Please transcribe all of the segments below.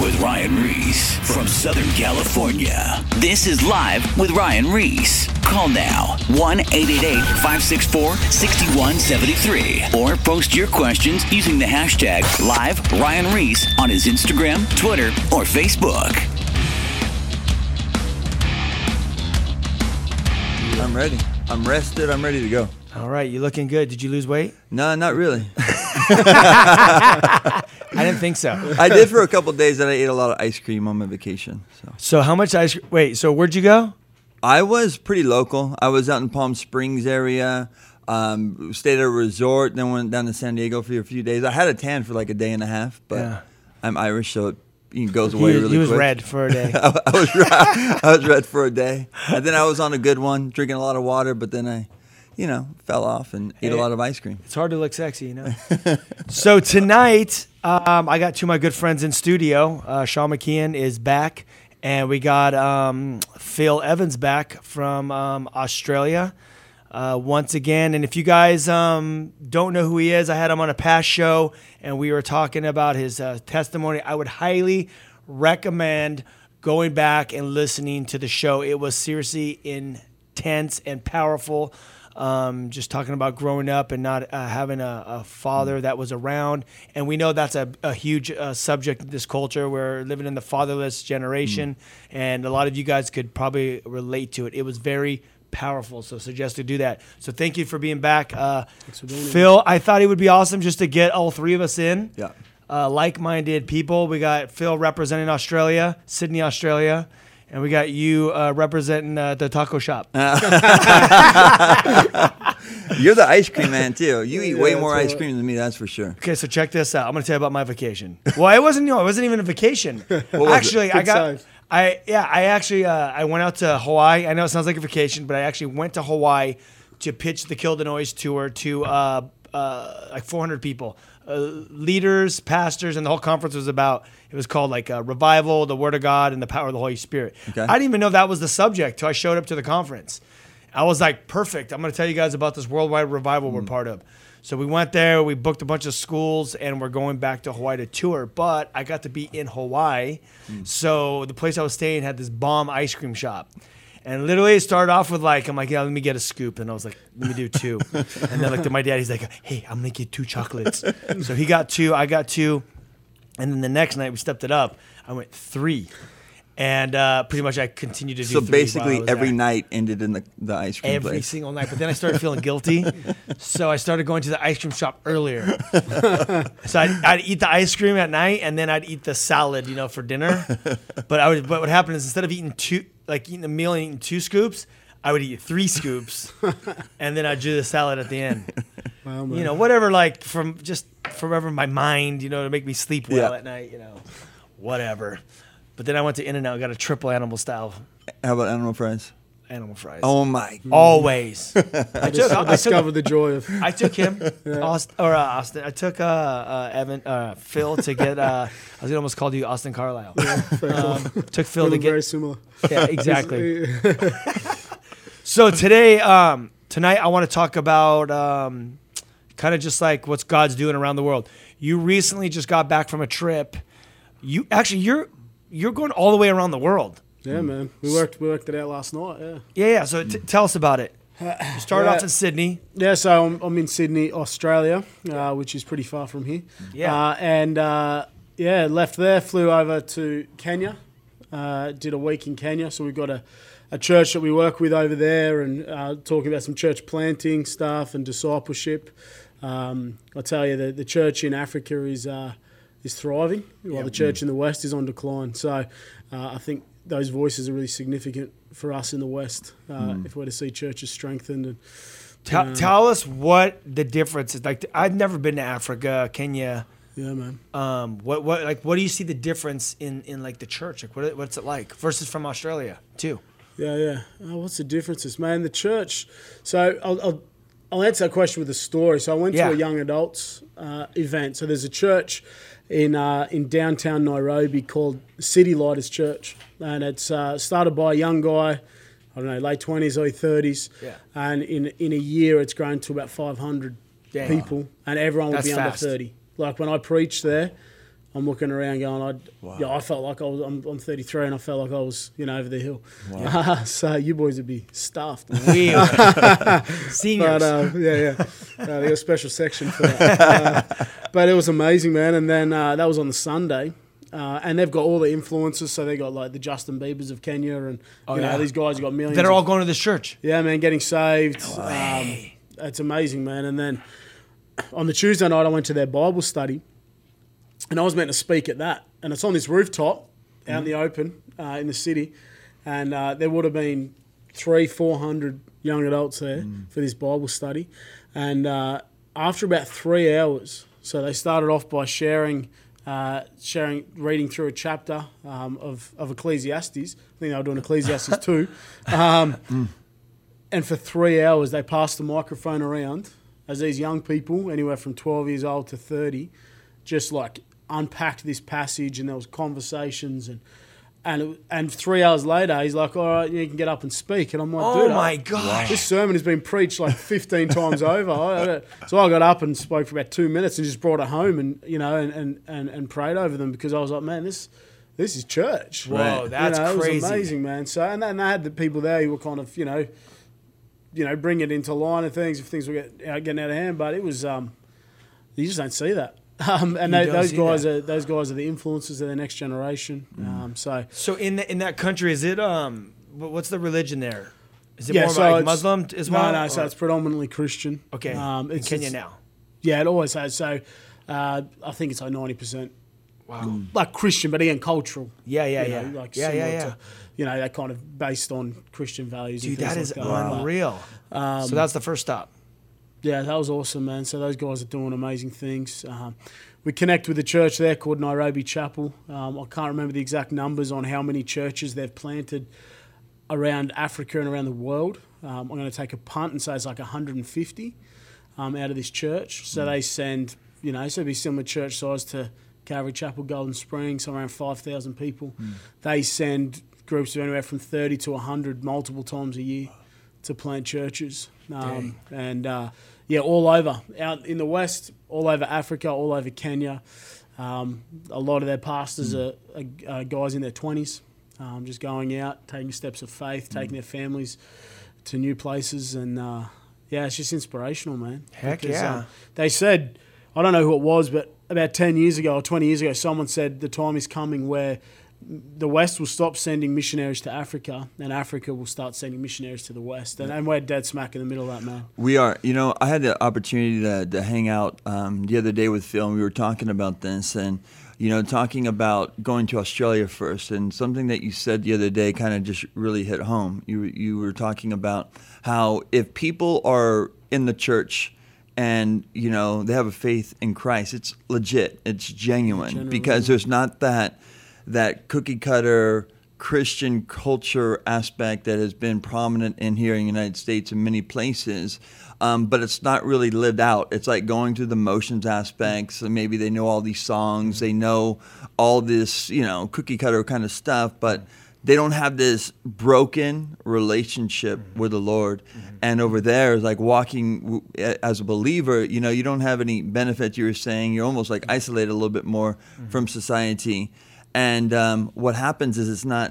with Ryan Reese from Southern California. This is Live with Ryan Reese. Call now 1-888-564-6173 or post your questions using the hashtag LiveRyanReese on his Instagram, Twitter, or Facebook. I'm ready. I'm rested. I'm ready to go. All right. You looking good. Did you lose weight? No, not really. I didn't think so. I did for a couple of days, and I ate a lot of ice cream on my vacation. So how much ice cream? Wait, so where'd you go? I was pretty local. I was out in Palm Springs area, stayed at a resort, then went down to San Diego for a few days. I had a tan for like a day and a half, but yeah. I'm Irish, so it goes away really quick. He was red for a day. I was red for a day. And then I was on a good one, drinking a lot of water, but then I... you know, fell off and ate a lot of ice cream. It's hard to look sexy, you know. So tonight, I got two of my good friends in studio. Sean McKeon is back, and we got Phil Evans back from Australia once again. And if you guys don't know who he is, I had him on a past show, and we were talking about his testimony. I would highly recommend going back and listening to the show. It was seriously intense and powerful. Just talking about growing up and not having a father that was around. And we know that's a huge subject in this culture. We're living in the fatherless generation, and a lot of you guys could probably relate to it. It was very powerful, so suggest to do that. So thank you for being back. Phil, I thought it would be awesome just to get all three of us in. Yeah. Like-minded people. We got Phil representing Australia, Sydney, Australia. And we got you representing the taco shop. You're the ice cream man, too. You eat way more ice cream than me, that's for sure. Okay, so check this out. I'm going to tell you about my vacation. Well, it wasn't even a vacation. Actually, I went out to Hawaii. I know it sounds like a vacation, but I actually went to Hawaii to pitch the Kill the Noise tour to like 400 people. Leaders, pastors, and the whole conference was about, it was called like Revival, the Word of God, and the Power of the Holy Spirit. Okay. I didn't even know that was the subject till I showed up to the conference. I was like, perfect. I'm going to tell you guys about this worldwide revival we're part of. So we went there, we booked a bunch of schools, and we're going back to Hawaii to tour. But I got to be in Hawaii. So the place I was staying had this bomb ice cream shop. And literally it started off with like, I'm like, yeah, let me get a scoop. And I was like, let me do two. And then I looked at my dad. He's like, hey, I'm going to get two chocolates. So he got two. I got two. And then the next night we stepped it up. I went three. And pretty much I continued to do three. So basically every night ended in the ice cream place. Every single night. But then I started feeling guilty. So I started going to the ice cream shop earlier. So I'd eat the ice cream at night, and then I'd eat the salad, for dinner. But what happened is instead of eating two... like eating a meal and eating two scoops, I would eat three scoops, and then I'd do the salad at the end. Wow, whatever, like forever my mind, to make me sleep well at night, whatever. But then I went to In-N-Out and got a triple animal style. How about animal fries? Animal fries. Oh my! Always. I discovered the joy of. I took him, Austin. I took Phil to get. I was almost called you Austin Carlisle. Yeah, took Phil to get. Very similar. Yeah, exactly. So tonight, I want to talk about kind of just like what God's doing around the world. You recently just got back from a trip. You actually, you're going all the way around the world. Yeah, man. We worked it out last night, Yeah. So tell us about it. You started off in Sydney. Yeah, so I'm in Sydney, Australia, which is pretty far from here. Yeah. Left there, flew over to Kenya, did a week in Kenya. So we've got a church that we work with over there and talking about some church planting stuff and discipleship. I tell you, the church in Africa is thriving, while the church in the West is on decline. So I think... those voices are really significant for us in the West if we're to see churches strengthened. And, tell us what the difference is. Like, I've never been to Africa, Kenya. Yeah, man. What do you see the difference in like the church? Like, what's it like versus from Australia too? Yeah. What's the differences, man? The church. So I'll answer that question with a story. So I went to a young adults event. So there's a church in downtown Nairobi called City Lighters Church. And it's started by a young guy, I don't know, late 20s, early 30s. Yeah. And in a year, it's grown to about 500 people. And everyone will be under 30. Like when I preached there, I'm looking around going, I felt like I'm 33 and I felt like I was, over the hill. Wow. So you boys would be stuffed. Weird. Seniors. But, they got a special section for that. But it was amazing, man. And then that was on the Sunday. And they've got all the influencers, so they got like the Justin Biebers of Kenya and these guys have got millions. That are all going to this church. Yeah, man, getting saved. No way. It's amazing, man. And then on the Tuesday night, I went to their Bible study, and I was meant to speak at that. And it's on this rooftop out in the open in the city, and there would have been 300-400 young adults there for this Bible study. And after about 3 hours, so they started off by reading through a chapter of Ecclesiastes. I think they were doing Ecclesiastes 2. And for 3 hours, they passed the microphone around as these young people, anywhere from 12 years old to 30, just like unpacked this passage, and there was conversations and 3 hours later, he's like, all right, you can get up and speak. And I'm like, dude, oh my gosh. This sermon has been preached like 15 times over. So I got up and spoke for about 2 minutes and just brought it home and prayed over them, because I was like, man, this is church. Whoa, right. That's crazy. It was amazing, man. So, and then they had the people there who were kind of, bring it into line and things if things were getting out of hand. But it was, you just don't see that. Those guys are the influencers of the next generation. So in that country, is it what's the religion there? Is it more like Muslim as well? No, so it's predominantly Christian. Okay, it's in Kenya now. Yeah, it always has. So I think it's like 90%. Wow, like Christian, but again cultural. To, that kind of based on Christian values. Dude, that is unreal. So that's the first stop. Yeah, that was awesome, man. So those guys are doing amazing things. We connect with a church there called Nairobi Chapel. I can't remember the exact numbers on how many churches they've planted around Africa and around the world. I'm going to take a punt and say it's like 150 out of this church. So they send, so it'd be similar church size to Calvary Chapel Golden Springs, so around 5,000 people. They send groups of anywhere from 30 to 100 multiple times a year to plant churches. All over out in the West, all over Africa, all over Kenya. A lot of their pastors are guys in their 20s, just going out, taking steps of faith, taking their families to new places. And it's just inspirational, man. Heck because, yeah. They said, I don't know who it was, but about 10 years ago or 20 years ago, someone said the time is coming where the West will stop sending missionaries to Africa, and Africa will start sending missionaries to the West. And we're dead smack in the middle of that, man. We are. I had the opportunity to hang out the other day with Phil, and we were talking about this and, talking about going to Australia first. And something that you said the other day kind of just really hit home. You were talking about how if people are in the church and, they have a faith in Christ, it's legit, it's genuine because there's not that cookie-cutter Christian culture aspect that has been prominent in here in the United States in many places, but it's not really lived out. It's like going through the motions aspects, and maybe they know all these songs, they know all this, cookie-cutter kind of stuff, but they don't have this broken relationship with the Lord. And over there is like walking as a believer, you don't have any benefit, you were saying. You're almost like isolated a little bit more from society. And what happens is you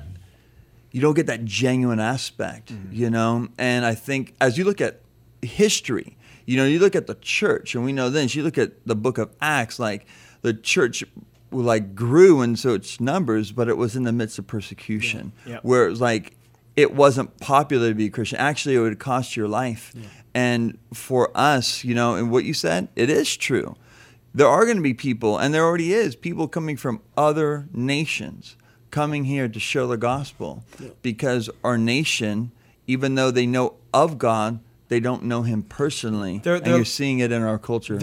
don't get that genuine aspect, And I think as you look at history, you look at the church, and we know this, you look at the book of Acts, like the church grew in so its numbers, but it was in the midst of persecution where it was like it wasn't popular to be a Christian. Actually, it would cost your life. Yeah. And for us, and what you said, it is true. There are going to be people, and there already is, people coming from other nations coming here to share the gospel because our nation, even though they know of God, they don't know him personally, and you're seeing it in our culture.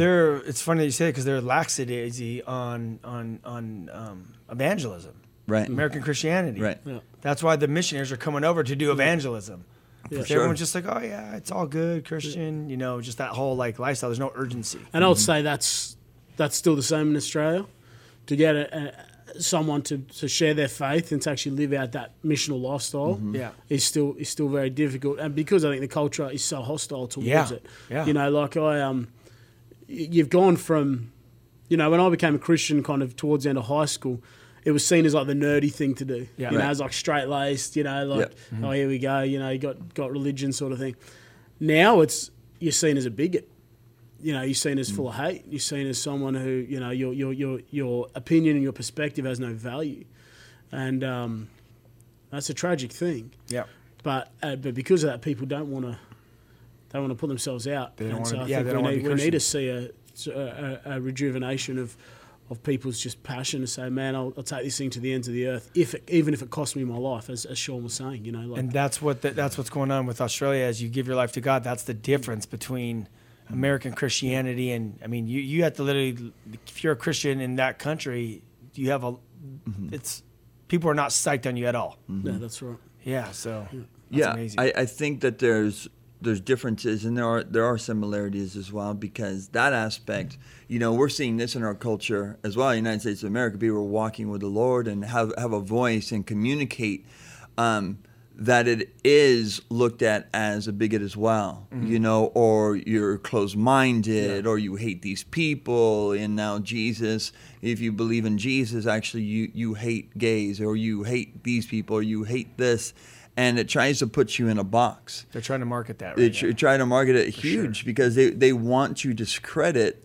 It's funny that you say it because they're lackadaisy on evangelism, right? American Christianity. Right. Yeah. That's why the missionaries are coming over to do evangelism. Yeah. Sure. Everyone's just like, oh, yeah, it's all good, Christian, just that whole lifestyle. There's no urgency. And I would say that's still the same in Australia. To get someone to share their faith and to actually live out that missional lifestyle is still very difficult. And because I think the culture is so hostile towards it. Yeah. You've gone from you know, when I became a Christian kind of towards the end of high school, it was seen as like the nerdy thing to do. Yeah, you know, it was like straight-laced, you know, like, oh, here we go, you know, you got religion sort of thing. Now it's, you're seen as a bigot. You know, you're seen as full of hate. You're seen as someone who, you know, your opinion and your perspective has no value. And that's a tragic thing. Yeah. But because of that, people don't want to put themselves out. They don't and so be, I yeah, think we need to see a rejuvenation of people's just passion to say, man, I'll take this thing to the ends of the earth, even if it costs me my life, as Sean was saying, you know. Like, and that's what's going on with Australia. As you give your life to God, that's the difference between American Christianity and, I mean, you have to literally, if you're a Christian in that country, you have a, it's, people are not psyched on you at all. Yeah, that's right. Yeah, so that's amazing. I think that there's differences, and there are similarities as well, because that aspect, you know, we're seeing this in our culture as well. In the United States of America, people are walking with the Lord and have a voice and communicate that it is looked at as a bigot as well, you know, or you're closed-minded or you hate these people, and now Jesus, if you believe in Jesus, actually you hate gays, or you hate these people, or you hate this. And it tries to put you in a box. They're trying to market that, right? They're trying to market it huge because they want to discredit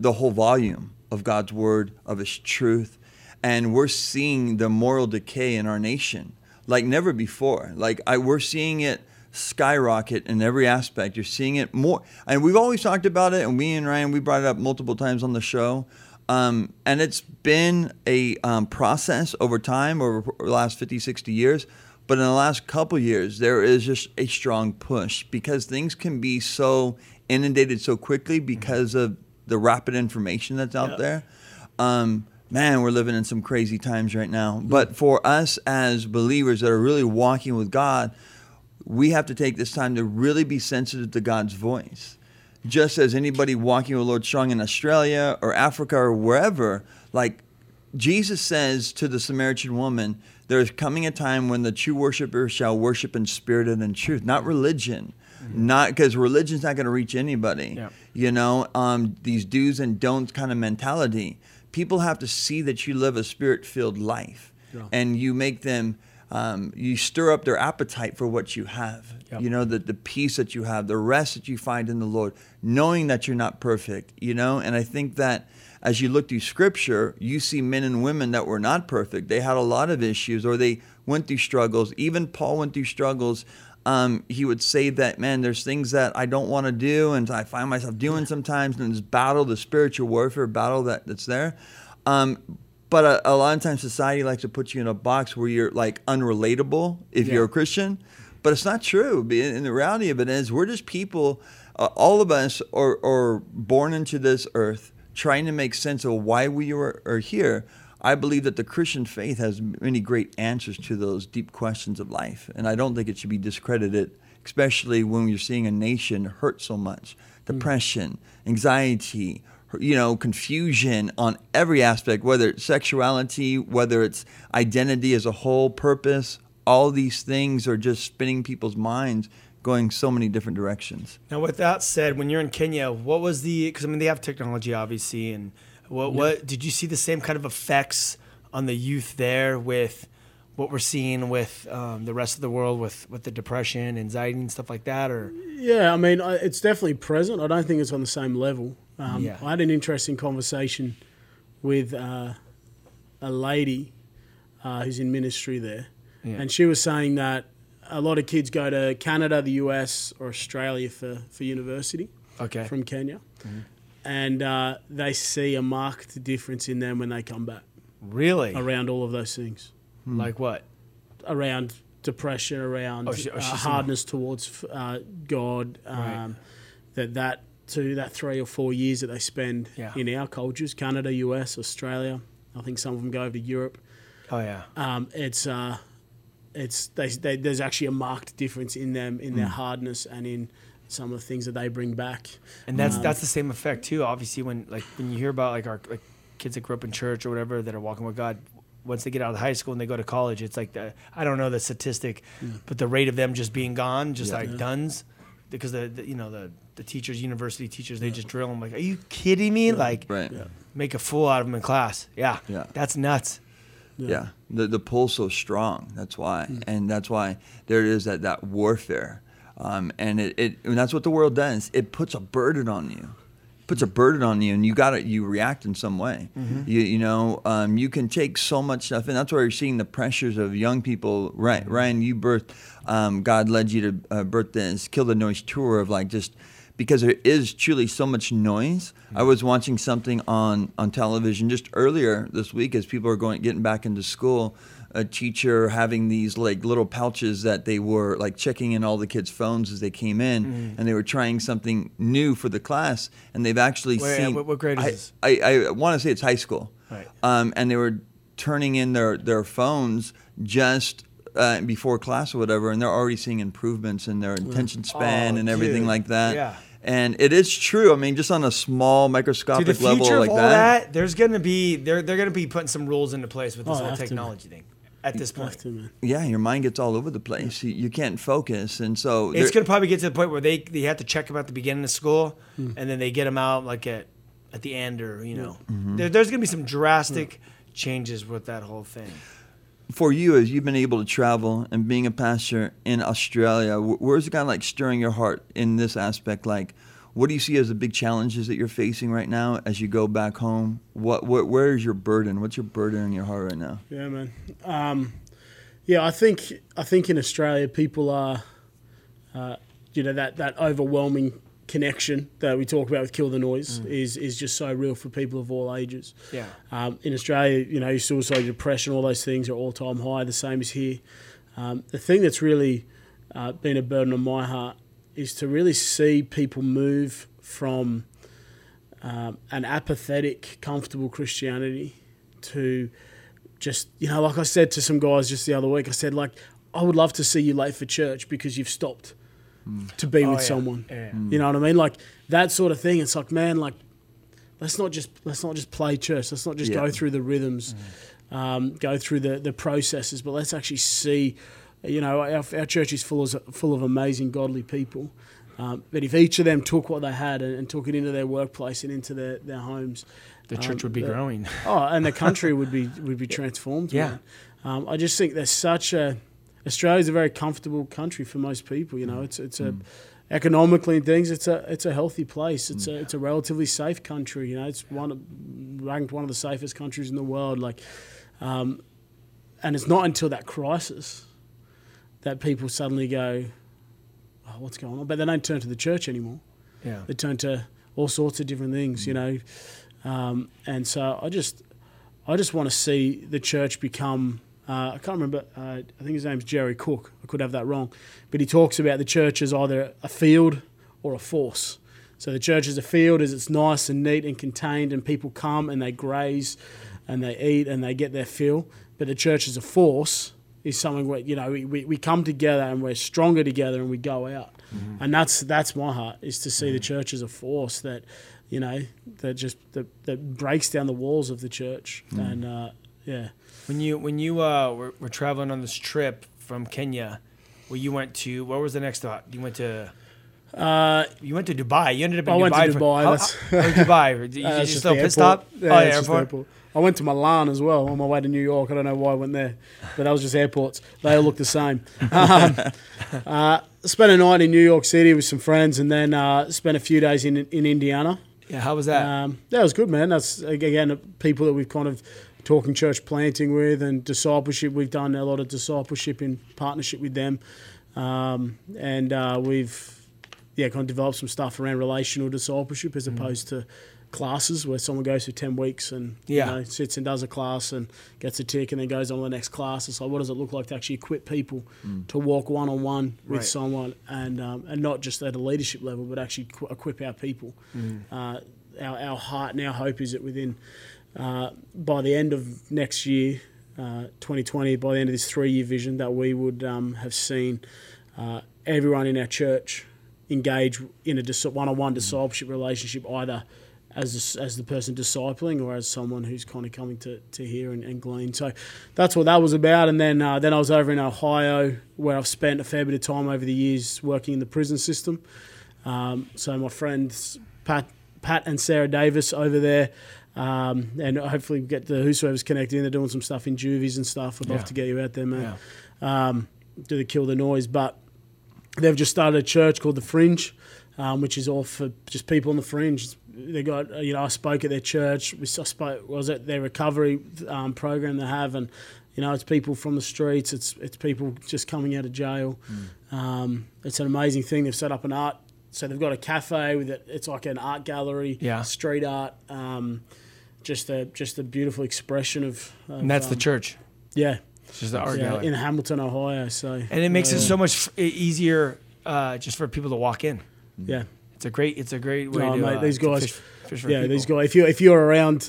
the whole volume of God's word, of his truth. And we're seeing the moral decay in our nation like never before. Like we're seeing it skyrocket in every aspect. You're seeing it more. And we've always talked about it, and we and Ryan, we brought it up multiple times on the show. And it's been a process over time, over the last 50, 60 years. But in the last couple of years, there is just a strong push because things can be so inundated so quickly because of the rapid information that's out there. Man, we're living in some crazy times right now. But for us as believers that are really walking with God, we have to take this time to really be sensitive to God's voice. Just as anybody walking with Lord Strong in Australia or Africa or wherever, like Jesus says to the Samaritan woman, there is coming a time when the true worshiper shall worship in spirit and in truth, not religion, not because religion's not going to reach anybody. Yeah. You know, these do's and don'ts kind of mentality. People have to see that you live a spirit-filled life, and you make them, you stir up their appetite for what you have. Yep. You know, the peace that you have, the rest that you find in the Lord, knowing that you're not perfect. You know, and I think that. As you look through Scripture, you see men and women that were not perfect. They had a lot of issues, or they went through struggles. Even Paul went through struggles. He would say that, man, there's things that I don't want to do, and I find myself doing sometimes, and this battle, the spiritual warfare battle that's there. But a lot of times society likes to put you in a box where you're like unrelatable if you're a Christian. But it's not true. And the reality of it is we're just people. All of us are born into this earth, trying to make sense of why we are here. I believe that the Christian faith has many great answers to those deep questions of life. And I don't think it should be discredited, especially when you're seeing a nation hurt so much. Depression, anxiety, you know, confusion on every aspect, whether it's sexuality, whether it's identity as a whole, purpose. All these things are just spinning people's minds, going so many different directions. Now, with that said, when you're in Kenya, what was the, because I mean, they have technology, obviously, and what did you see the same kind of effects on the youth there with what we're seeing with the rest of the world with the depression, anxiety, and stuff like that? Or yeah, I mean, it's definitely present. I don't think it's on the same level. I had an interesting conversation with a lady who's in ministry there, and she was saying that a lot of kids go to Canada, the US, or Australia for university from Kenya. And they see a marked difference in them when they come back. Really? Around all of those things. Like what? Around depression, around hardness towards God. That 3 or 4 years that they spend in our cultures, Canada, US, Australia. I think some of them go over to Europe. Oh, yeah. There's actually a marked difference in them, in their hardness and in some of the things that they bring back. And that's the same effect too. Obviously, when you hear about our kids that grew up in church or whatever that are walking with God, once they get out of high school and they go to college, it's like I don't know the statistic, but the rate of them just being gone, just like duns, because the the teachers, university teachers, they just drill them. Like, are you kidding me? Yeah. Like, right. Yeah. Make a fool out of them in class. Yeah. Yeah. That's nuts. Yeah. Yeah. The pull's so strong. That's why. Mm. And that's why there is that warfare. And that's what the world does. It puts a burden on you. Puts a burden on you, and you react in some way. Mm-hmm. You know, you can take so much stuff, and that's why you're seeing the pressures of young people. Right, Ryan, you birthed, God led you to birth this Kill the Noise tour of like just because there is truly so much noise. Mm-hmm. I was watching something on television just earlier this week as people are getting back into school. A teacher having these like little pouches that they were like checking in all the kids' phones as they came in, mm-hmm. and they were trying something new for the class. And they've actually seen. What grade is this? I want to say it's high school. Right. And they were turning in their phones just before class or whatever, and they're already seeing improvements in their attention span and everything like that. Yeah. And it is true. I mean, just on a small microscopic level like that. There's going to be they're going to be putting some rules into place with this whole technology thing. At this point. Yeah, your mind gets all over the place. You can't focus. And so it's going to probably get to the point where they have to check them at the beginning of school, and then they get them out like at the end, or, you know. Mm-hmm. There's going to be some drastic changes with that whole thing. For you, as you've been able to travel and being a pastor in Australia, where's it kind of like stirring your heart in this aspect? Like, what do you see as the big challenges that you're facing right now as you go back home? Where is your burden? What's your burden in your heart right now? Yeah, man. I think in Australia people are, that overwhelming connection that we talk about with Kill the Noise is just so real for people of all ages. Yeah. In Australia, suicide, depression, all those things are all-time high. The same as here. The thing that's really been a burden on my heart is to really see people move from an apathetic, comfortable Christianity to just, like I said to some guys just the other week, I said, like, I would love to see you late for church because you've stopped to be with someone. Yeah. Mm. You know what I mean? Like that sort of thing. It's like, man, like let's not just play church. Let's not just go through the rhythms, go through the processes, but let's actually see. You know, our church is full of amazing, godly people. But if each of them took what they had and took it into their workplace and into their homes, the church would be growing. And the country would be transformed. Yeah, I just think there's Australia's a very comfortable country for most people. You know, it's economically and things, it's a healthy place. It's a relatively safe country. You know, it's ranked one of the safest countries in the world. Like, and it's not until that crisis that people suddenly go, oh, what's going on? But they don't turn to the church anymore. Yeah. They turn to all sorts of different things, And so I just want to see the church become, I can't remember, I think his name's Jerry Cook. I could have that wrong. But he talks about the church as either a field or a force. So the church is a field as it's nice and neat and contained, and people come and they graze and they eat and they get their fill. But the church is a force. Is something where we come together and we're stronger together and we go out, and that's my heart is to see the church as a force that, that breaks down the walls of the church. And when you were traveling on this trip from Kenya, where you went to, what was the next thought? You went to Dubai. You ended up in Dubai. I went to Dubai. Dubai. Did you just throw a pit stop? Airport. I went to Milan as well on my way to New York. I don't know why I went there, but that was just airports. They all look the same. Spent a night in New York City with some friends, and then spent a few days in Indiana. Yeah, how was that? That was good, man. That's, again, people that we've kind of talking church planting with and discipleship. We've done a lot of discipleship in partnership with them. And we've, kind of developed some stuff around relational discipleship as opposed to classes where someone goes for 10 weeks and sits and does a class and gets a tick and then goes on to the next class. It's like, what does it look like to actually equip people to walk one-on-one with someone and not just at a leadership level, but actually equip our people. Our heart and our hope is that within by the end of next year, 2020, by the end of this 3-year vision, that we would have seen everyone in our church engage in a one-on-one discipleship relationship, either as the person discipling or as someone who's kind of coming to hear and glean. So that's what that was about. And then I was over in Ohio, where I've spent a fair bit of time over the years working in the prison system. So my friends Pat and Sarah Davis over there, and hopefully get the Whosoever's connected in. They're doing some stuff in juvies and stuff. I'd love to get you out there, man. Yeah. Do the Kill the Noise. But they've just started a church called The Fringe, which is all for just people on the fringe. They got, I spoke at their church. I was at their recovery program they have, and it's people from the streets. It's people just coming out of jail. It's an amazing thing. They've set up an art. So they've got a cafe with it. It's like an art gallery, street art. Just a beautiful expression of and that's the church. Yeah, it's just the art gallery in Hamilton, Ohio. So and it makes it so much easier just for people to walk in. Yeah. It's a great way to mate, these guys. Fish for people. These guys. If you're around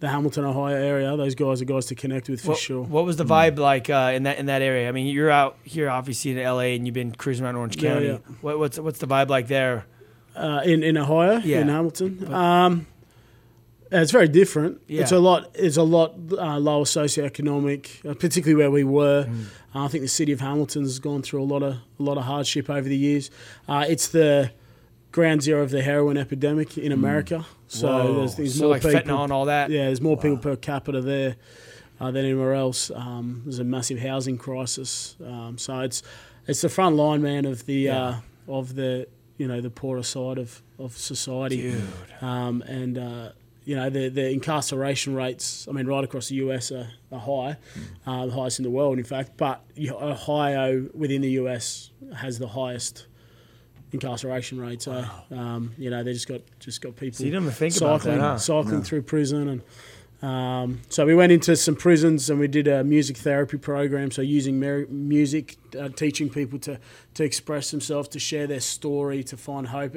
the Hamilton, Ohio area, those guys are guys to connect with for sure. What was the vibe like in that area? I mean, you're out here obviously in LA, and you've been cruising around Orange County. Yeah, yeah. What's the vibe like there? In Ohio, in Hamilton, it's very different. Yeah. It's a lot lower socioeconomic, particularly where we were. I think the city of Hamilton has gone through a lot of hardship over the years. It's the ground zero of the heroin epidemic in America. So there's more like people, fentanyl and all that? Yeah, there's more people per capita there than anywhere else. There's a massive housing crisis. So it's the front line, man, of the the poorer side of society. Dude. The incarceration rates, I mean, right across the US are high, the highest in the world, in fact. But Ohio within the US has the highest incarceration rate, so they just got people. So you didn't even think cycling through prison, and so we went into some prisons and we did a music therapy program. So using music, teaching people to express themselves, to share their story, to find hope.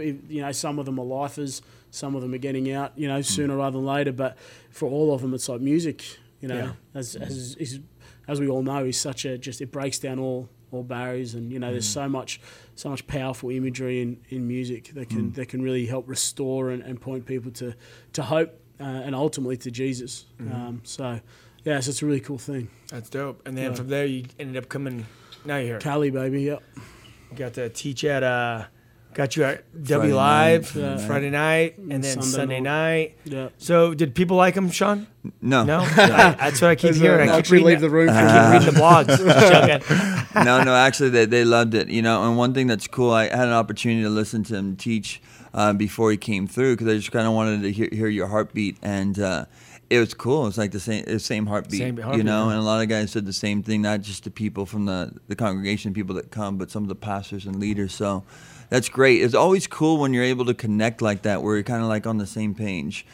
Some of them are lifers, some of them are getting out, sooner rather than later. But for all of them, it's like music, as we all know, is such a it breaks down all barriers, and there's so much powerful imagery in music that can really help restore and point people to hope and ultimately to Jesus. So it's a really cool thing. That's dope. And then from there you ended up coming. Now you're here, Cali, baby. Yep. Got to teach at got you at Friday W Live night. Friday night, and then Sunday night. Yeah. So did people like him, Sean? No. That's what I keep hearing. I keep reading the room. I keep reading the blogs. No. Actually, they loved it. And one thing that's cool, I had an opportunity to listen to him teach before he came through, because I just kind of wanted to hear your heartbeat, and it was cool. It's like the same heartbeat. Same heartbeat, and a lot of guys said the same thing. Not just the people from the congregation, people that come, but some of the pastors and leaders. So. That's great. It's always cool when you're able to connect like that, where you're kind of like on the same page,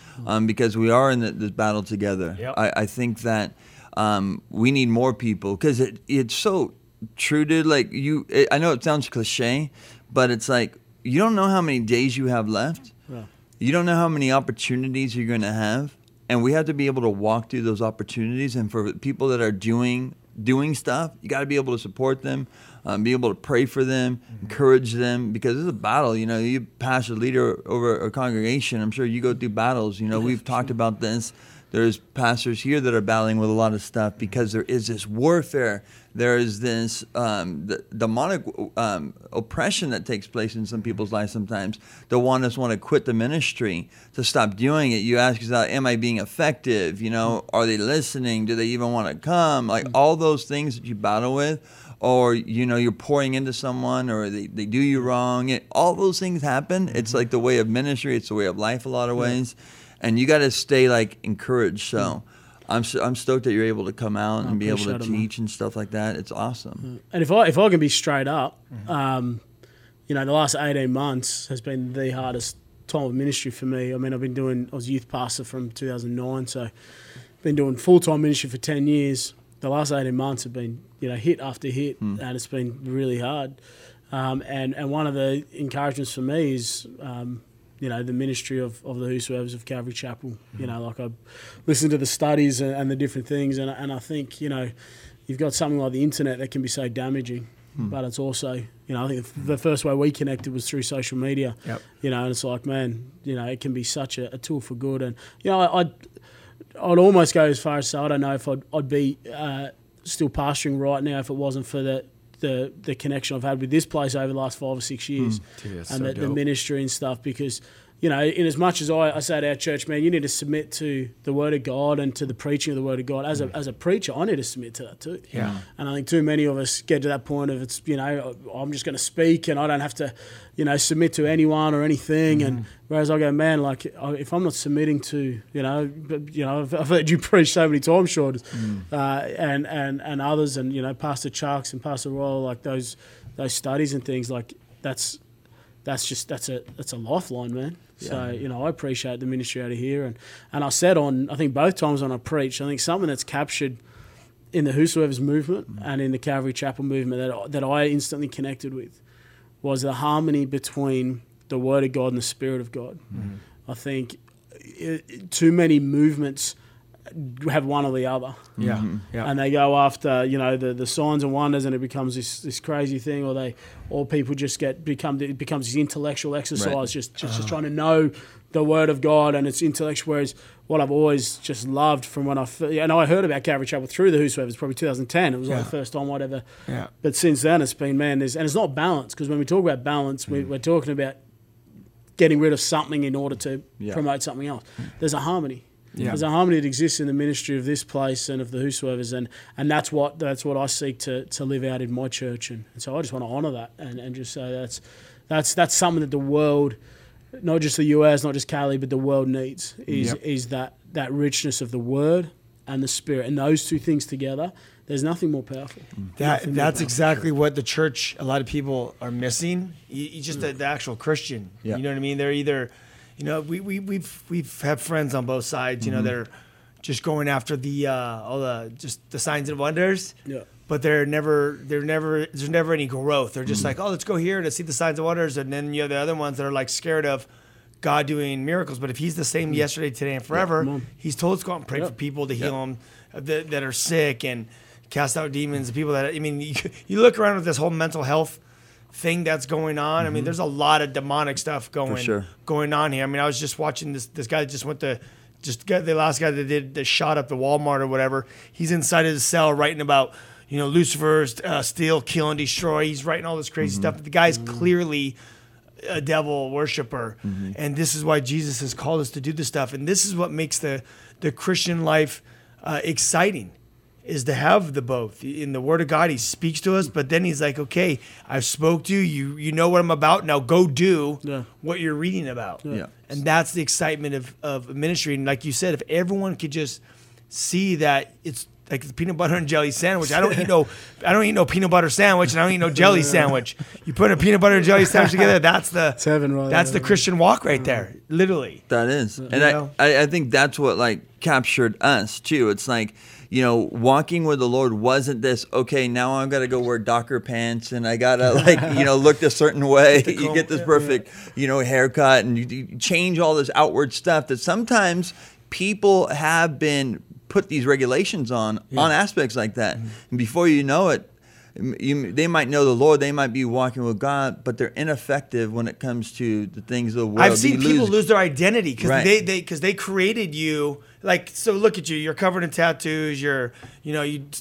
because we are in this battle together. Yep. I think that we need more people, because it's so true, dude. Like I know it sounds cliche, but it's like you don't know how many days you have left. Yeah. You don't know how many opportunities you're going to have, and we have to be able to walk through those opportunities. And for people that are doing stuff, you got to be able to support them. Be able to pray for them, encourage them, because it's a battle. You pastor leader over a congregation. I'm sure you go through battles. We've talked about this. There's pastors here that are battling with a lot of stuff, because there is this warfare. There is this demonic oppression that takes place in some people's lives sometimes. They'll want to quit the ministry, to stop doing it. You ask yourself, am I being effective? Are they listening? Do they even want to come? Like all those things that you battle with. Or, you're pouring into someone, or they do you wrong. All those things happen. It's like the way of ministry. It's the way of life a lot of ways. And you got to stay, like, encouraged. So I'm stoked that you're able to come out and be able to teach and stuff like that. It's awesome. And if I can be straight up, the last 18 months has been the hardest time of ministry for me. I mean, I was youth pastor from 2009, so been doing full-time ministry for 10 years. The last 18 months have been, hit after hit, and it's been really hard. And one of the encouragements for me is, the ministry of the Whosoever's of Calvary Chapel. Like I listened to the studies and the different things, and I think, you've got something like the internet that can be so damaging, but it's also, I think the first way we connected was through social media. Yep. And it's like, man, it can be such a tool for good. And, I'd almost go as far as say I don't know if I'd be still pastoring right now if it wasn't for the the connection I've had with this place over the last 5 or 6 years, and the ministry and stuff, because, you know, in as much as I say to our church, man, you need to submit to the Word of God and to the preaching of the Word of God. As a preacher, I need to submit to that too. Yeah. And I think too many of us get to that point of, it's, you know, I'm just going to speak and I don't have to, you know, submit to anyone or anything. Mm. And whereas I go, man, like, if I'm not submitting to, you know, I've heard you preach so many times, Sean, and others, and, you know, Pastor Chuck's and Pastor Royal, like those studies and things, like that's a lifeline, man. Yeah. So, you know, I appreciate the ministry out of here. And I said on, I think both times when I preached, I think something that's captured in the Whosoever's movement and in the Calvary Chapel movement that I instantly connected with was the harmony between the Word of God and the Spirit of God. Mm-hmm. I think too many movements have one or the other. Yeah. Mm-hmm. Yeah. And they go after, you know, the signs and wonders, and it becomes this crazy thing, or people just becomes this intellectual exercise, right. just trying to know the Word of God, and it's intellectual. Whereas what I've always just loved from when I heard about Calvary Chapel through the Whosoever's, probably 2010. It was like the first time I'd ever. Yeah. But since then, it's been, man, and it's not balance, because when we talk about balance, we're talking about getting rid of something in order to promote something else. There's a harmony. Yeah. There's a harmony that exists in the ministry of this place and of the Whosoever's, and that's what I seek to live out in my church, and so I just want to honour that and just say that's something that the world, not just the US, not just Cali, but the world needs is that richness of the Word and the Spirit, and those two things together. There's nothing more powerful. That's exactly what the church. A lot of people are missing. You just the actual Christian. Yeah. You know what I mean? They're either. You know, we've had friends on both sides. You know, they're just going after all the signs and wonders. Yeah. But there's never any growth. They're just like, oh, let's go here to see the signs and wonders, and then you have the other ones that are like scared of God doing miracles. But if He's the same yesterday, today, and forever, He's told us to go out and pray for people to heal them that are sick and cast out demons. The people that you look around with this whole mental health thing that's going on. I mean, there's a lot of demonic stuff going on here. I mean, I was just watching this guy that just went to the last guy that did the shot up the Walmart or whatever. He's inside his cell writing about, you know, Lucifer's steal, kill, and destroy. He's writing all this crazy stuff. But the guy's clearly a devil worshiper, and this is why Jesus has called us to do this stuff. And this is what makes the Christian life exciting. Is to have the both. In the Word of God, He speaks to us, but then He's like, okay, I've spoke to you. You know what I'm about. Now go do what you're reading about. Yeah. And that's the excitement of ministry. And like you said, if everyone could just see that it's like the peanut butter and jelly sandwich. I don't eat no peanut butter sandwich, and I don't eat no jelly sandwich. You put a peanut butter and jelly sandwich together, that's the Christian walk right there, literally. That is. And I think that's what like captured us too. It's like, you know, walking with the Lord wasn't this, okay, now I've got to go wear Docker pants and I got to, like, you know, look a certain way. You get this perfect, you know, haircut, and you change all this outward stuff that sometimes people have been put these regulations on aspects like that. Mm-hmm. And before you know it, they might know the Lord, they might be walking with God, but they're ineffective when it comes to the things of the world. I've seen people lose their identity because they created you. Like, so look at you. You're covered in tattoos. You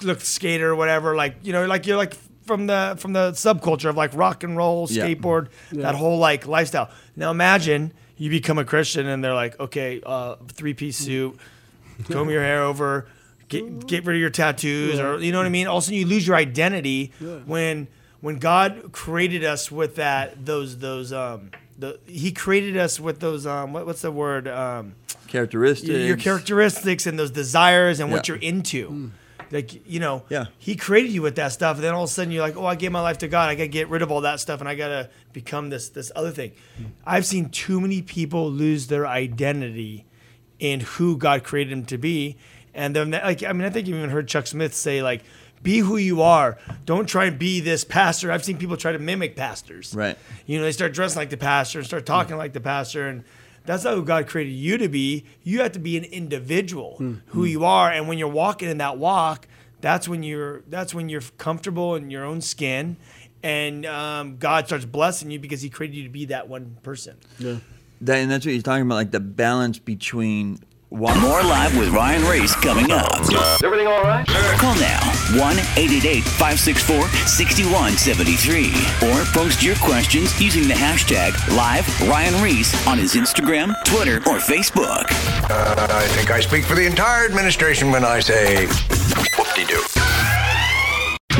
look skater or whatever. Like, you know, like you're like from the subculture of like rock and roll, skateboard, that whole like lifestyle. Now imagine you become a Christian and they're like, okay, 3-piece suit, comb your hair over. Get rid of your tattoos, or you know what I mean. All of a sudden, you lose your identity when God created us with that. He created us with those. What's the word? Characteristics. Your characteristics and those desires and what you're into. Mm. Like, you know, He created you with that stuff. And then all of a sudden, you're like, oh, I gave my life to God. I gotta get rid of all that stuff, and I gotta become this other thing. Mm. I've seen too many people lose their identity in who God created them to be. And then, like, I mean, I think you even heard Chuck Smith say, like, be who you are. Don't try and be this pastor. I've seen people try to mimic pastors. Right. You know, they start dressing like the pastor and start talking like the pastor. And that's not who God created you to be. You have to be an individual, who you are. And when you're walking in that walk, that's when you're comfortable in your own skin. And God starts blessing you because He created you to be that one person. Yeah. And that's what he's talking about, like the balance between... More Live with Ryan Reese coming up. Is everything all right? Sure. Call now. 1-888-564-6173. Or post your questions using the hashtag #LiveRyanReese on his Instagram, Twitter, or Facebook. I think I speak for the entire administration when I say whoop-de-doo.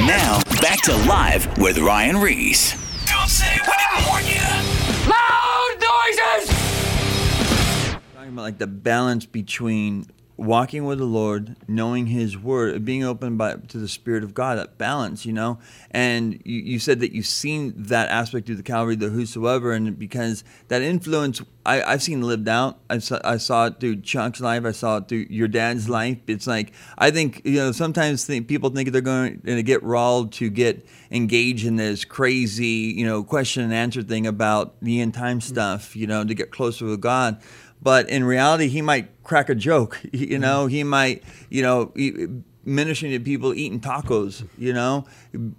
Now, back to Live with Ryan Reese. Don't say we didn't warn you. Loud noises! Talking about like the balance between walking with the Lord, knowing His Word, being open to the Spirit of God, that balance, you know? And you said that you've seen that aspect through the Calvary, the Whosoever, and because that influence, I've seen lived out. I saw it through Chuck's life. I saw it through your dad's life. It's like, I think, you know, sometimes people think they're going to get riled to get engaged in this crazy, you know, question and answer thing about the end time stuff, you know, to get closer with God. But in reality, he might crack a joke, you know, he might, you know, ministering to people eating tacos, you know,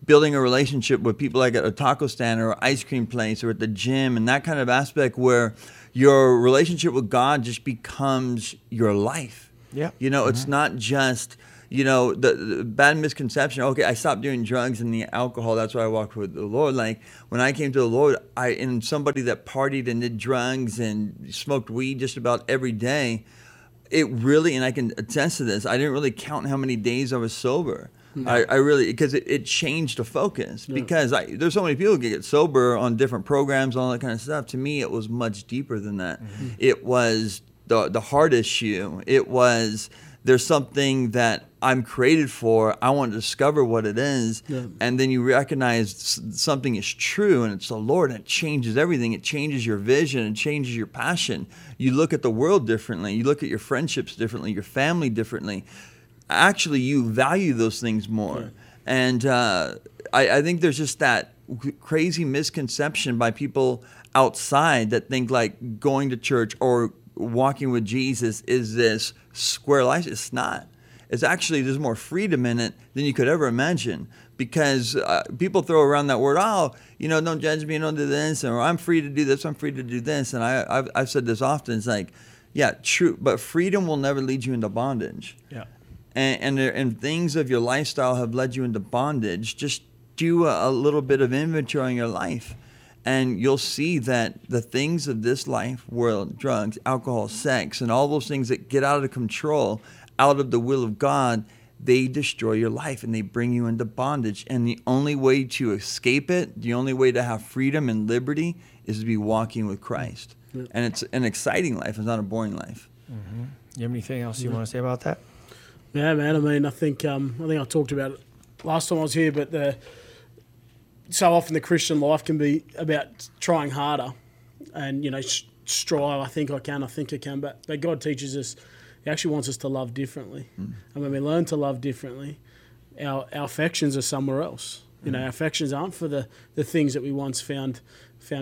building a relationship with people like at a taco stand or ice cream place or at the gym and that kind of aspect where your relationship with God just becomes your life. Yeah. You know, it's not just, you know, the bad misconception. Okay, I stopped doing drugs and the alcohol. That's why I walked with the Lord. Like when I came to the Lord, and somebody that partied and did drugs and smoked weed just about every day, it really, and I can attest to this, I didn't really count how many days I was sober. No. I really, because it changed the focus. Yeah. Because there's so many people who get sober on different programs, all that kind of stuff. To me, it was much deeper than that. Mm-hmm. It was the heart issue. It was, there's something that I'm created for. I want to discover what it is. Yeah. And then you recognize something is true, and it's the Lord, and it changes everything. It changes your vision. It changes your passion. You look at the world differently. You look at your friendships differently, your family differently. Actually, you value those things more. Yeah. And I think there's just that crazy misconception by people outside that think like going to church or walking with Jesus is this square life. It's not. It's actually, there's more freedom in it than you could ever imagine, because people throw around that word, oh, you know, don't judge me, don't do this, or I'm free to do this, I'm free to do this. And I've said this often, it's like, yeah, true, but freedom will never lead you into bondage. Yeah. And things of your lifestyle have led you into bondage. Just do a little bit of inventory in your life, and you'll see that the things of this life, world, drugs, alcohol, sex, and all those things that get out of control, out of the will of God, they destroy your life and they bring you into bondage. And the only way to escape it, the only way to have freedom and liberty is to be walking with Christ. Yeah. And it's an exciting life. It's not a boring life. Mm-hmm. You have anything else you want to say about that? Yeah, man. I mean, I think I talked about it last time I was here, but so often the Christian life can be about trying harder and, you know, strive. I think I can. But God teaches us, He actually wants us to love differently. Mm. And when we learn to love differently, our affections are somewhere else. You know, our affections aren't for the things that we once found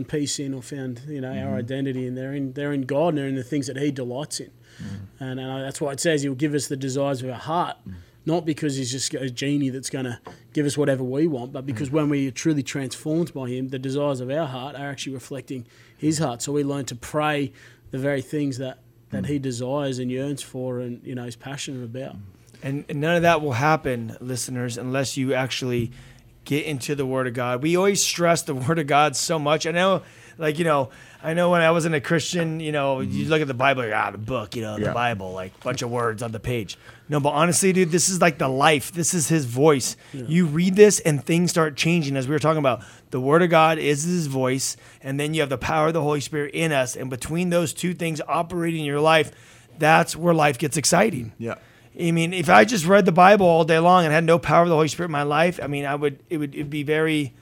peace in or found, you know, our identity in. They're in God, and they're in the things that He delights in. Mm. And that's why it says He'll give us the desires of our heart. Mm. Not because He's just a genie that's going to give us whatever we want, but because when we are truly transformed by Him, the desires of our heart are actually reflecting His heart. So we learn to pray the very things that He desires and yearns for and, you know, is passionate about. And none of that will happen, listeners, unless you actually get into the Word of God. We always stress the Word of God so much. I know, like, you know, when I wasn't a Christian, you know, you look at the Bible, you're the book, you know, the Bible, like bunch of words on the page. No, but honestly, dude, this is like the life. This is His voice. Yeah. You read this and things start changing. As we were talking about, the Word of God is His voice, and then you have the power of the Holy Spirit in us. And between those two things operating in your life, that's where life gets exciting. Yeah. I mean, if I just read the Bible all day long and had no power of the Holy Spirit in my life, I mean, it'd be very,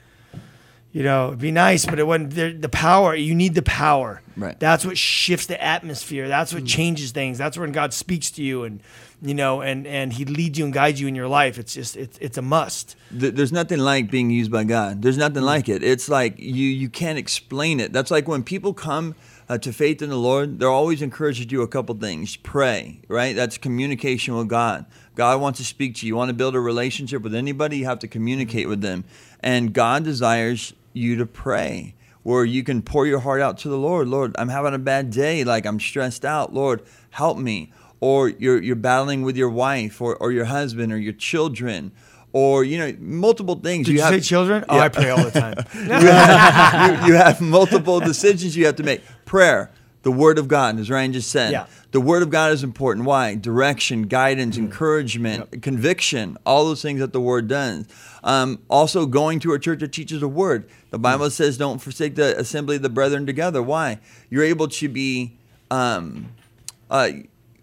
you know, it'd be nice, but it wouldn't. The power, you need the power. Right. That's what shifts the atmosphere. That's what changes things. That's when God speaks to you, and you know, and He leads you and guides you in your life. It's just it's a must. There's nothing like being used by God. There's nothing like it. It's like you can't explain it. That's like when people come to faith in the Lord, they're always encouraged to do a couple things. Pray, right? That's communication with God. God wants to speak to you. You want to build a relationship with anybody, you have to communicate with them. And God desires you to pray, where you can pour your heart out to the Lord. Lord, I'm having a bad day. Like, I'm stressed out. Lord, help me. Or you're battling with your wife or your husband or your children, or, you know, multiple things. Did you say children? Yeah. Oh, I pray all the time. you have multiple decisions you have to make. Prayer, the Word of God, as Ryan just said. Yeah. The Word of God is important. Why? Direction, guidance, encouragement, conviction, all those things that the Word does. Also, going to a church that teaches the Word. The Bible says, don't forsake the assembly of the brethren together. Why? You're able to be...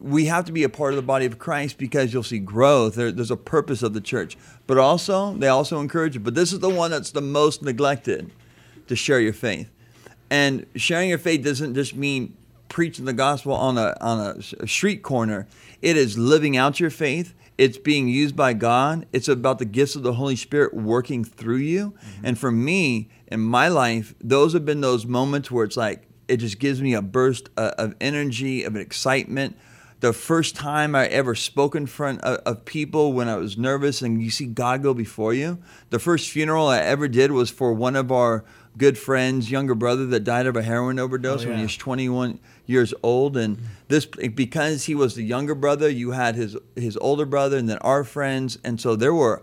we have to be a part of the body of Christ because you'll see growth. There's a purpose of the church. But also, they also encourage you. But this is the one that's the most neglected, to share your faith. And sharing your faith doesn't just mean preaching the gospel on a street corner. It is living out your faith. It's being used by God. It's about the gifts of the Holy Spirit working through you. Mm-hmm. And for me, in my life, those have been those moments where it's like, it just gives me a burst of energy, of excitement. The first time I ever spoke in front of people when I was nervous, and you see God go before you. The first funeral I ever did was for one of our good friends, younger brother that died of a heroin overdose when he was 21 years old. And this, because he was the younger brother, you had his older brother and then our friends. And so there was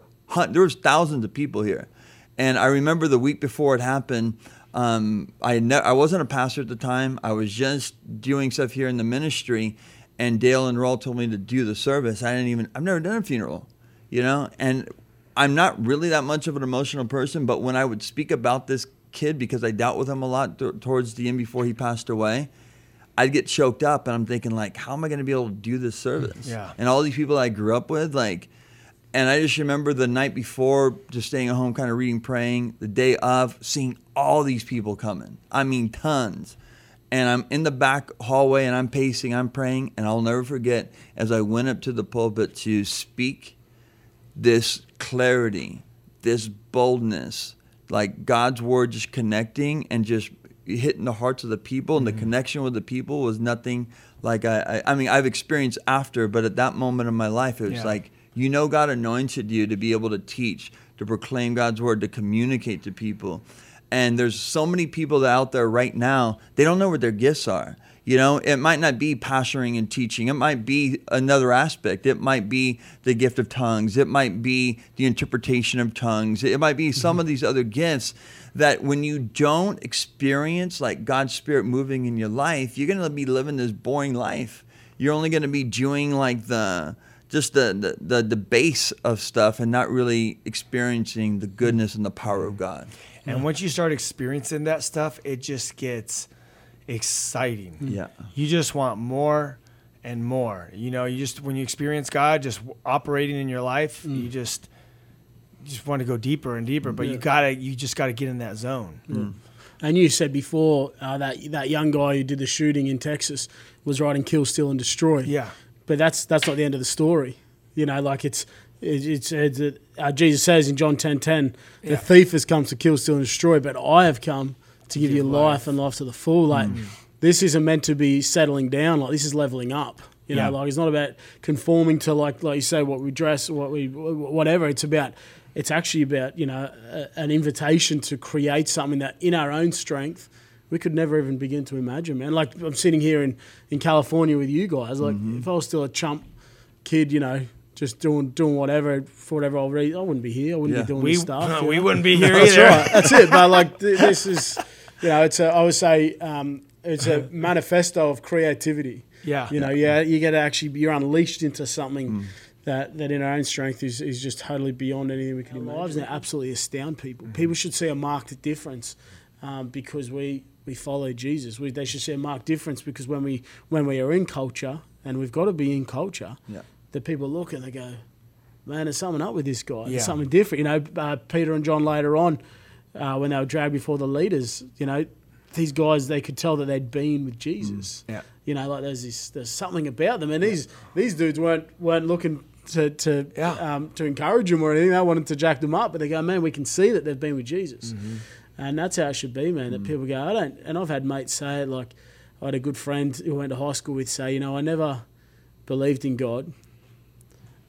thousands of people here. And I remember the week before it happened, I wasn't a pastor at the time. I was just doing stuff here in the ministry, and Dale and Raul told me to do the service. I've never done a funeral, you know? And I'm not really that much of an emotional person, but when I would speak about this kid, because I dealt with him a lot towards the end before he passed away, I'd get choked up, and I'm thinking, like, how am I going to be able to do this service? Yeah. And all these people I grew up with, like... And I just remember the night before, just staying at home, kind of reading, praying. The day of, seeing all these people coming. I mean, tons. And I'm in the back hallway, and I'm pacing, I'm praying. And I'll never forget, as I went up to the pulpit to speak, this clarity, this boldness, like God's word just connecting and just hitting the hearts of the people. And the connection with the people was nothing like I've experienced after, but at that moment in my life, it was like, you know, God anointed you to be able to teach, to proclaim God's word, to communicate to people. And there's so many people that out there right now, they don't know what their gifts are. You know, it might not be pastoring and teaching. It might be another aspect. It might be the gift of tongues. It might be the interpretation of tongues. It might be some of these other gifts that when you don't experience like God's Spirit moving in your life, you're going to be living this boring life. You're only going to be doing like the base of stuff and not really experiencing the goodness and the power of God. And once you start experiencing that stuff, it just gets exciting. Yeah. You just want more and more. You know, you just, when you experience God just operating in your life, you just want to go deeper and deeper, but you just got to get in that zone. Mm. And you said before that young guy who did the shooting in Texas was writing Kill, Steal, and Destroy. Yeah. But that's not the end of the story, you know. Like it's Jesus says in John 10:10, the thief has come to kill, steal, and destroy. But I have come to give you life and life to the full. Like this isn't meant to be settling down. Like this is leveling up. You know, like it's not about conforming to like you say what we dress, whatever. It's actually about you know an invitation to create something that in our own strength we could never even begin to imagine, man. Like I'm sitting here in California with you guys. Like if I was still a chump kid, you know, just doing whatever for whatever I'll read, I wouldn't be here. I wouldn't be doing this stuff. No, we wouldn't be here either. That's right. That's it. But like this is, you know, it's a manifesto of creativity. Yeah. You know, you get to actually you're unleashed into something that in our own strength is just totally beyond anything we can imagine. Our lives now absolutely astound people. Mm-hmm. People should see a marked difference because we follow Jesus. They should see a marked difference because when we are in culture, and we've got to be in culture, the people look and they go, man, there's something up with this guy. There's something different. You know, Peter and John later on, when they were dragged before the leaders, you know, these guys, they could tell that they'd been with Jesus. Mm. Yeah. You know, like there's something about them. And these dudes weren't looking to encourage them or anything. They wanted to jack them up. But they go, man, we can see that they've been with Jesus. Mm-hmm. And that's how it should be, man, that people go, and I've had mates say it, like I had a good friend who went to high school with say, you know, I never believed in God.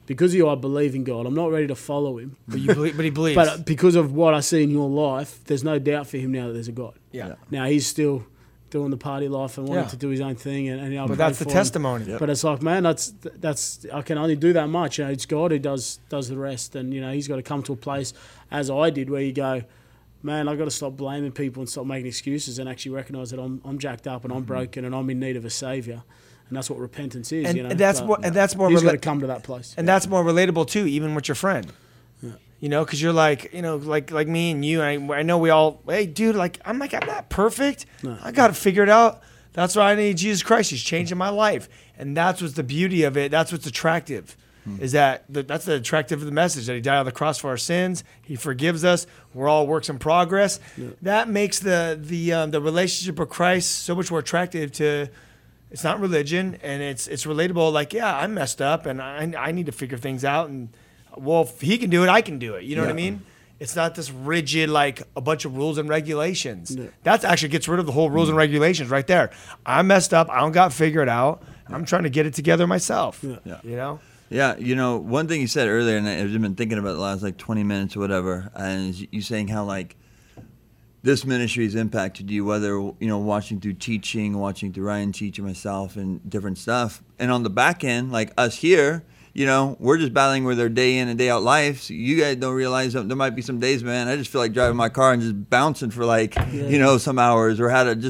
Because of you, I believe in God. I'm not ready to follow him. But he believes. But because of what I see in your life, there's no doubt for him now that there's a God. Yeah. Now he's still doing the party life and wanting to do his own thing. And but that's the testimony. Yep. But it's like, man, that's I can only do that much. You know, it's God who does the rest. And, you know, he's got to come to a place, as I did, where you go, man, I've got to stop blaming people and stop making excuses and actually recognise that I'm jacked up and I'm broken and I'm in need of a saviour. And that's what repentance is, and, you know. He's got to come to that place. And that's more relatable, too, even with your friend. Yeah. You know, because you're like, you know, like me and you, and I know we all, hey, dude, like, I'm not perfect. No. I got to figure it out. That's why I need Jesus Christ. He's changing my life. And that's what's the beauty of it. That's what's attractive. Is that's the attractive of the message, that he died on the cross for our sins, he forgives us, we're all works in progress. Yeah. That makes the relationship with Christ so much more attractive to. It's not religion, and it's relatable. Like, yeah, I messed up, and I need to figure things out. And, well, if he can do it, I can do it. You know what I mean? It's not this rigid, like, a bunch of rules and regulations. Yeah. That actually gets rid of the whole rules and regulations right there. I messed up. I don't got to figure it out. Yeah. I'm trying to get it together myself, you know? Yeah, you know, one thing you said earlier, and I've been thinking about the last, like, 20 minutes or whatever, and you saying how, like, this ministry has impacted you, whether, you know, watching through teaching, watching through Ryan teach and myself and different stuff. And on the back end, like us here, you know, we're just battling with our day in and day out lives. So you guys don't realize there might be some days, man, I just feel like driving my car and just bouncing for like, you know, some hours, or had an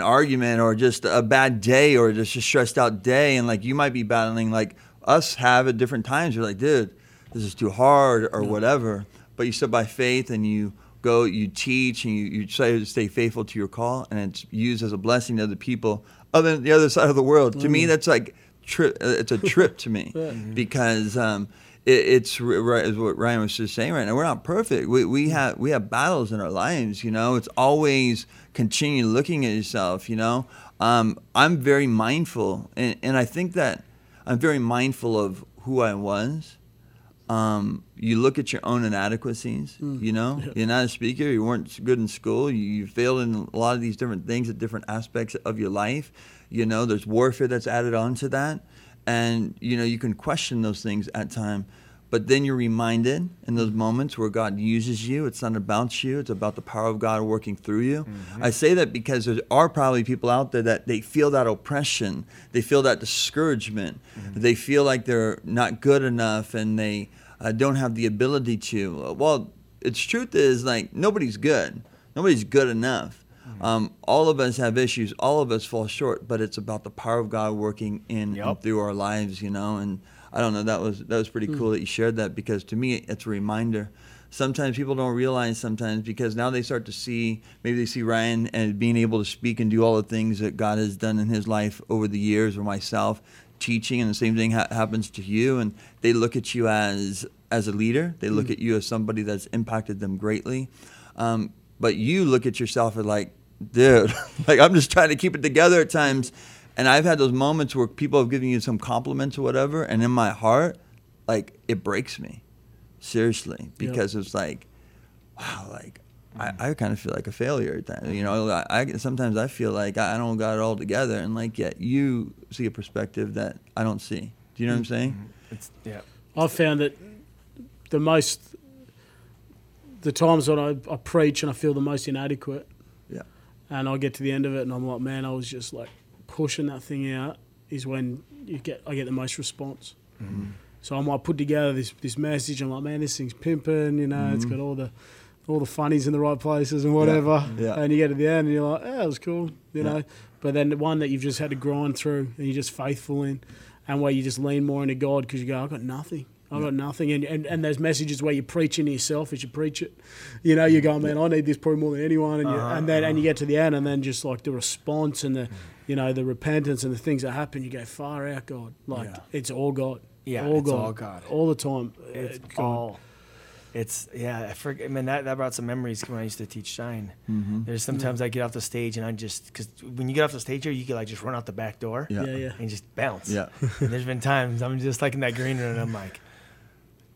argument, or just a bad day, or just a stressed out day. And like, you might be battling like us have at different times. You're like, dude, this is too hard or whatever. But you stood by faith and you go, you teach, and you try to stay faithful to your call, and it's used as a blessing to other people other than the other side of the world. To me, that's like it's a trip to me because it's what Ryan was just saying right now. We're not perfect. We have battles in our lives, you know. It's always continue looking at yourself, you know. I'm very mindful, and I think that I'm very mindful of who I was. You look at your own inadequacies, you know, you're not a speaker, you weren't good in school, you failed in a lot of these different things at different aspects of your life. You know, there's warfare that's added on to that. And, you know, you can question those things at time, but then you're reminded in those moments where God uses you, it's not about you, it's about the power of God working through you. Mm-hmm. I say that because there are probably people out there that they feel that oppression, they feel that discouragement, they feel like they're not good enough, and they don't have the ability to. Well, its truth is, like, nobody's good. Nobody's good enough. Mm-hmm. All of us have issues. All of us fall short, but it's about the power of God working in and through our lives, you know. And I don't know, that was pretty cool that you shared that, because to me, it's a reminder. Sometimes people don't realize sometimes, because now they start to see, maybe they see Ryan and being able to speak and do all the things that God has done in his life over the years, or myself, teaching, and the same thing happens to you, and they look at you as a leader, they look at you as somebody that's impacted them greatly, but you look at yourself and like, dude, like, I'm just trying to keep it together at times. And I've had those moments where people have given you some compliments or whatever, and in my heart, like, it breaks me, seriously, because it's like, wow, like, I kind of feel like a failure at times. You know, sometimes I feel like I don't got it all together, and like, yet you see a perspective that I don't see. Do you know what I'm saying? I've found that the times when I preach and I feel the most inadequate, and I get to the end of it and I'm like, man, I was just like pushing that thing out, is when I get the most response. So I might put together this message. I'm like, man, this thing's pimping. You know, it's got all the funnies in the right places and whatever. And you get to the end and you're like, that was cool, you know. But then the one that you've just had to grind through and you're just faithful in, and where you just lean more into God, because you go, I've got nothing. I've got nothing. And those messages where you're preaching to yourself as you preach it, you know, you go, man, I need this probably more than anyone. And and you get to the end, and then just like the response and the, you know, the repentance and the things that happen, you go, far out, God. Like, it's all God. Yeah, all it's God. All God. All the time. It's God. All. It's, I forget. I mean, that brought some memories when I used to teach Shine. There's sometimes I get off the stage, and I just, because when you get off the stage here, you can like just run out the back door and just bounce. And there's been times I'm just like in that green room, and I'm like,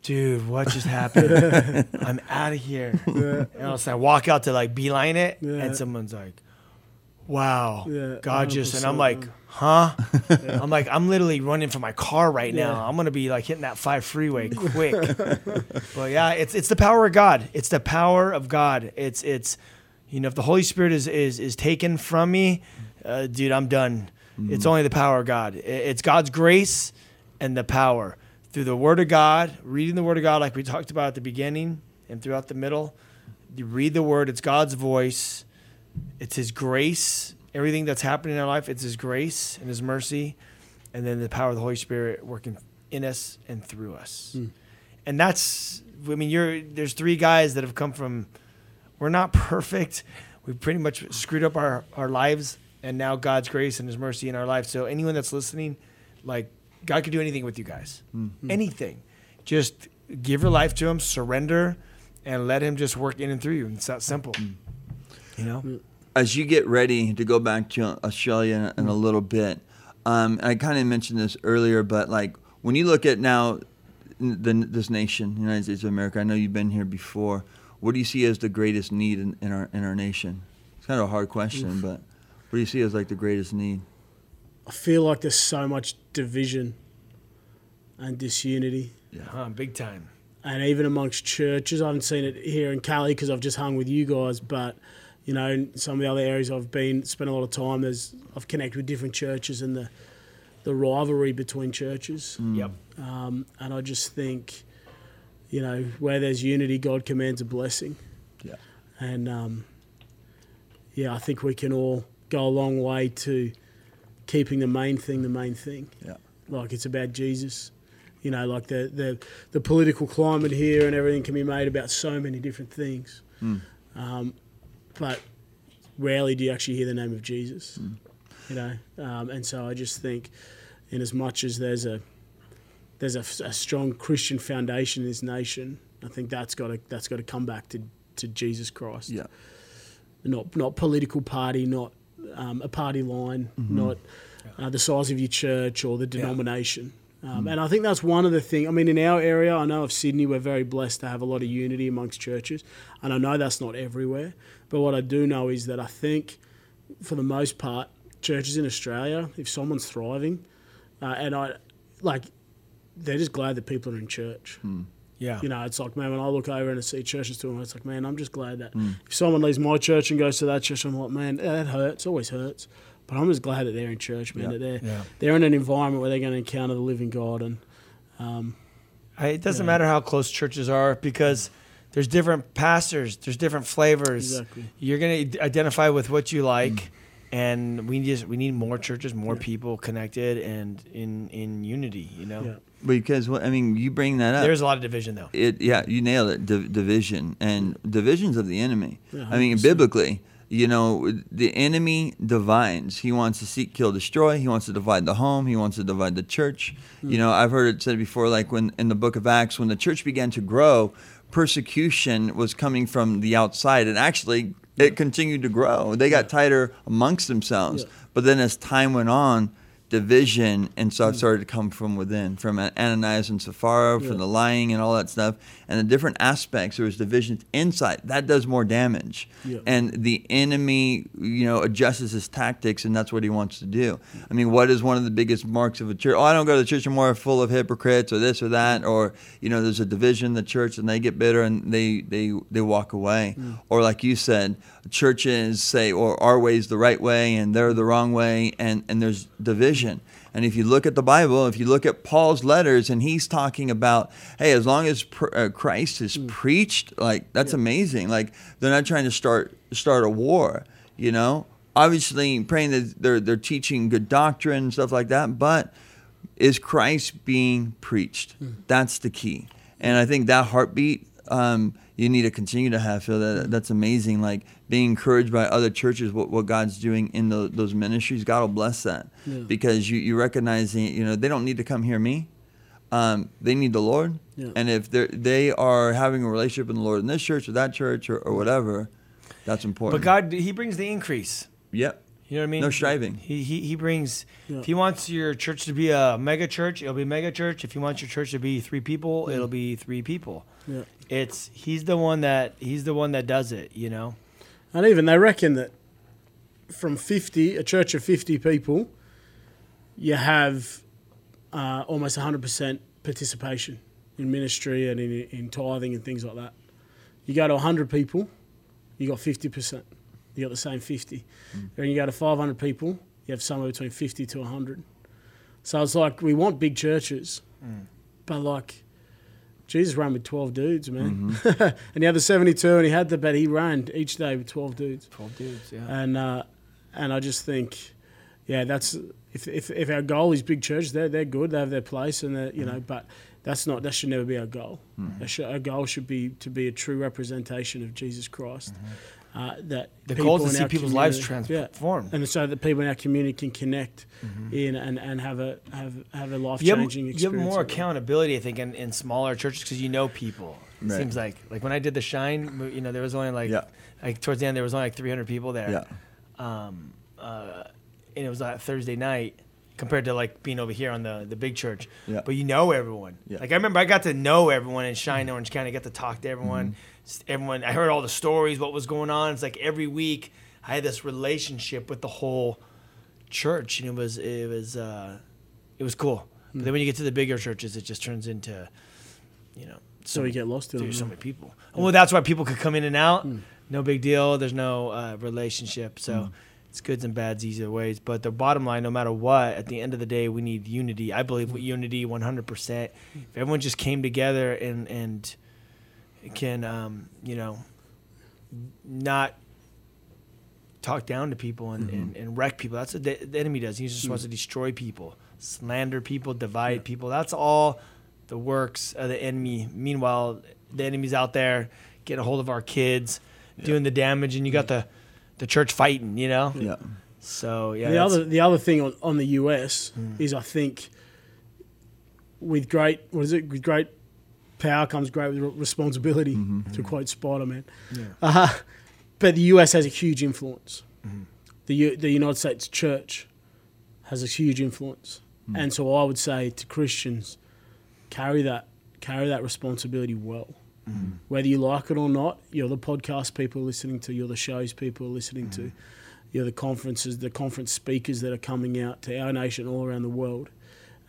dude, what just happened? I'm out of here. And all of a sudden I walk out to like beeline it, and someone's like, wow, God just, and I'm like, huh? I'm like, I'm literally running for my car right now. I'm going to be like hitting that 5 freeway quick. But it's the power of God. It's the power of God. It's you know, if the Holy Spirit is taken from me, dude, I'm done. Mm-hmm. It's only the power of God. It's God's grace and the power through the Word of God, reading the Word of God, like we talked about at the beginning and throughout the middle. You read the Word. It's God's voice. It's His grace. Everything that's happening in our life, it's His grace and His mercy, and then the power of the Holy Spirit working in us and through us. Mm. And that's, I mean, there's three guys that have come from, we're not perfect. We pretty much screwed up our lives, and now God's grace and His mercy in our life. So anyone that's listening, like, God could do anything with you guys. Mm-hmm. Anything. Just give your life to Him, surrender, and let Him just work in and through you. It's that simple. Mm-hmm. You know? As you get ready to go back to Australia in a little bit, I kind of mentioned this earlier, but like when you look at now this nation, the United States of America, I know you've been here before. What do you see as the greatest need in our nation? It's kind of a hard question, but what do you see as like the greatest need? I feel like there's so much division and disunity. Yeah, big time. And even amongst churches, I haven't seen it here in Cali because I've just hung with you guys, but you know, in some of the other areas I've spent a lot of time, I've connected with different churches and the rivalry between churches. Mm. Yep. And I just think, you know, where there's unity, God commands a blessing. Yeah. And, I think we can all go a long way to keeping the main thing the main thing. Yeah. Like, it's about Jesus. You know, like the political climate here and everything can be made about so many different things. Mm. But rarely do you actually hear the name of Jesus, you know. And so I just think, in as much as there's a strong Christian foundation in this nation, I think that's got to come back to Jesus Christ. Yeah. Not political party, not a party line, not the size of your church or the denomination. Yeah. And I think that's one of the things. I mean, in our area, I know of Sydney, we're very blessed to have a lot of unity amongst churches, and I know that's not everywhere. But what I do know is that I think, for the most part, churches in Australia, if someone's thriving, they're just glad that people are in church. Mm. Yeah. You know, it's like, man, when I look over and I see churches doing, it's like, man, I'm just glad that if someone leaves my church and goes to that church, I'm like, man, that hurts, always hurts. But I'm just glad that they're in church, man, that they're in an environment where they're going to encounter the living God. And it doesn't matter how close churches are, because there's different pastors. There's different flavors. Exactly. You're going to identify with what you like, and we need more churches, more people connected and in unity, you know? Yeah. Because, I mean, you bring that up. There's a lot of division, though. You nailed it, division. And division's of the enemy. Yeah, I mean, biblically, you know, the enemy divides. He wants to seek, kill, destroy. He wants to divide the home. He wants to divide the church. Mm. You know, I've heard it said before, like when in the book of Acts, when the church began to grow, persecution was coming from the outside, and actually it continued to grow. They got tighter amongst themselves. Yeah. But then as time went on, division and stuff started to come from within, from Ananias and Sapphira, from the lying and all that stuff. And the different aspects, there was divisions inside. That does more damage. Yeah. And the enemy, you know, adjusts his tactics, and that's what he wants to do. I mean, what is one of the biggest marks of a church? Oh, I don't go to the church anymore, full of hypocrites or this or that. Or, you know, there's a division in the church, and they get bitter, and they walk away. Yeah. Or like you said, churches say, or our way's the right way, and they're the wrong way, and there's division. And if you look at the Bible, if you look at Paul's letters, and he's talking about, hey, as long as Christ is preached, like, that's amazing. Like, they're not trying to start a war, you know? Obviously, praying that they're teaching good doctrine and stuff like that, but is Christ being preached? Mm. That's the key. And I think that heartbeat, you need to continue to have. So that's amazing. Like, being encouraged by other churches, what God's doing in those ministries, God will bless that, because you recognize, you know, they don't need to come hear me. They need the Lord. Yeah. And if they are having a relationship with the Lord in this church or that church or whatever, that's important. But God, He brings the increase. Yep. You know what I mean? No striving. He brings, if He wants your church to be a mega church, it'll be a mega church. If He wants your church to be three people, it'll be three people. Yeah. It's He's the one that does it, you know. And even they reckon that from 50, a church of 50 people, you have almost 100% participation in ministry and in tithing and things like that. You go to 100 people, you got 50%. you got the same 50. When you go to 500 people, you have somewhere between 50 to 100. So it's like, we want big churches, but like, Jesus ran with 12 dudes, man. And he had the 72 and he had the, but he ran each day with 12 dudes. 12 dudes, yeah. And I just think, yeah, that's, if our goal is big church, they're good, they have their place and they're, you know, but that's not, that should never be our goal. Our goal should be to be a true representation of Jesus Christ. That the goal is to see people's lives transformed, and so that people in our community can connect in and have a life-changing experience. You have more accountability, I think, in smaller churches because you know people. Right. It seems like when I did the Shine, you know, there was only like towards the end there was only like 300 people there, and it was like Thursday night compared to like being over here on the big church. Yeah. But you know everyone. Yeah. Like I remember I got to know everyone in Shine, Orange County. I got to talk to everyone. I heard all the stories, what was going on. It's like every week I had this relationship with the whole church, and it was cool. But then when you get to the bigger churches, it just turns into, you know, so you get lost in so many people. Yeah. Well, that's why people could come in and out. No big deal. There's no relationship. So it's goods and bads either ways. But the bottom line, no matter what, at the end of the day, we need unity. I believe with unity 100%. If everyone just came together and can you know, not talk down to people and wreck people. That's what the enemy does. He just wants to destroy people, slander people, divide people. That's all the works of the enemy. Meanwhile, the enemy's out there getting a hold of our kids, doing the damage, and you got the church fighting, you know? Yeah. So, yeah. The other thing on the U.S. is, I think, with great power comes great responsibility, to quote Spider-Man. Yeah. But the US has a huge influence. The United States church has a huge influence. And so I would say to Christians, carry that responsibility well. Whether you like it or not, you're the podcast people are listening to, you're the shows people are listening to, you're the conferences, the conference speakers that are coming out to our nation all around the world.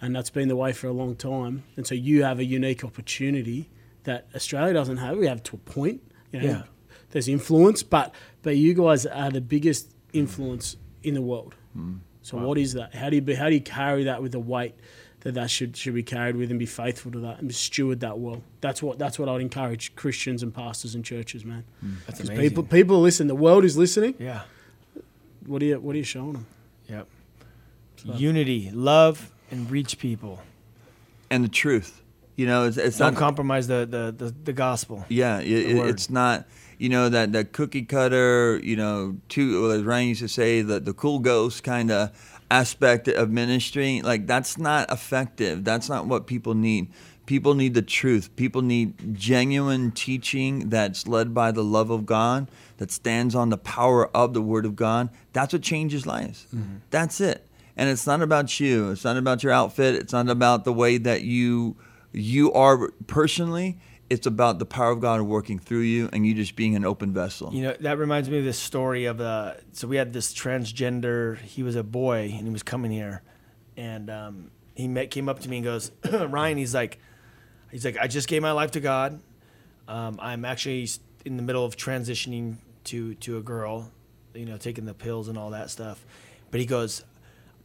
And that's been the way for a long time. And so you have a unique opportunity that Australia doesn't have. We have to a point. You know, there's influence, but you guys are the biggest influence in the world. So what is that? How do you carry that with the weight that should be carried with and be faithful to that and steward that well? That's what I'd encourage Christians and pastors and churches, man. That's amazing. People listen. The world is listening. Yeah. What are you showing them? Yep. So. Unity, love. And reach people, and the truth. You know, it's don't compromise the gospel. Yeah, it's not. You know, that cookie cutter. You know, as Ryan used to say, the cool ghost kind of aspect of ministry. Like that's not effective. That's not what people need. People need the truth. People need genuine teaching that's led by the love of God, that stands on the power of the Word of God. That's what changes lives. That's it. And it's not about you. It's not about your outfit. It's not about the way that you are personally. It's about the power of God working through you and you just being an open vessel. You know, that reminds me of this story of so we had this transgender. He was a boy and he was coming here, and he came up to me and goes, Ryan, he's like, I just gave my life to God. I'm actually in the middle of transitioning to a girl, you know, taking the pills and all that stuff. But he goes,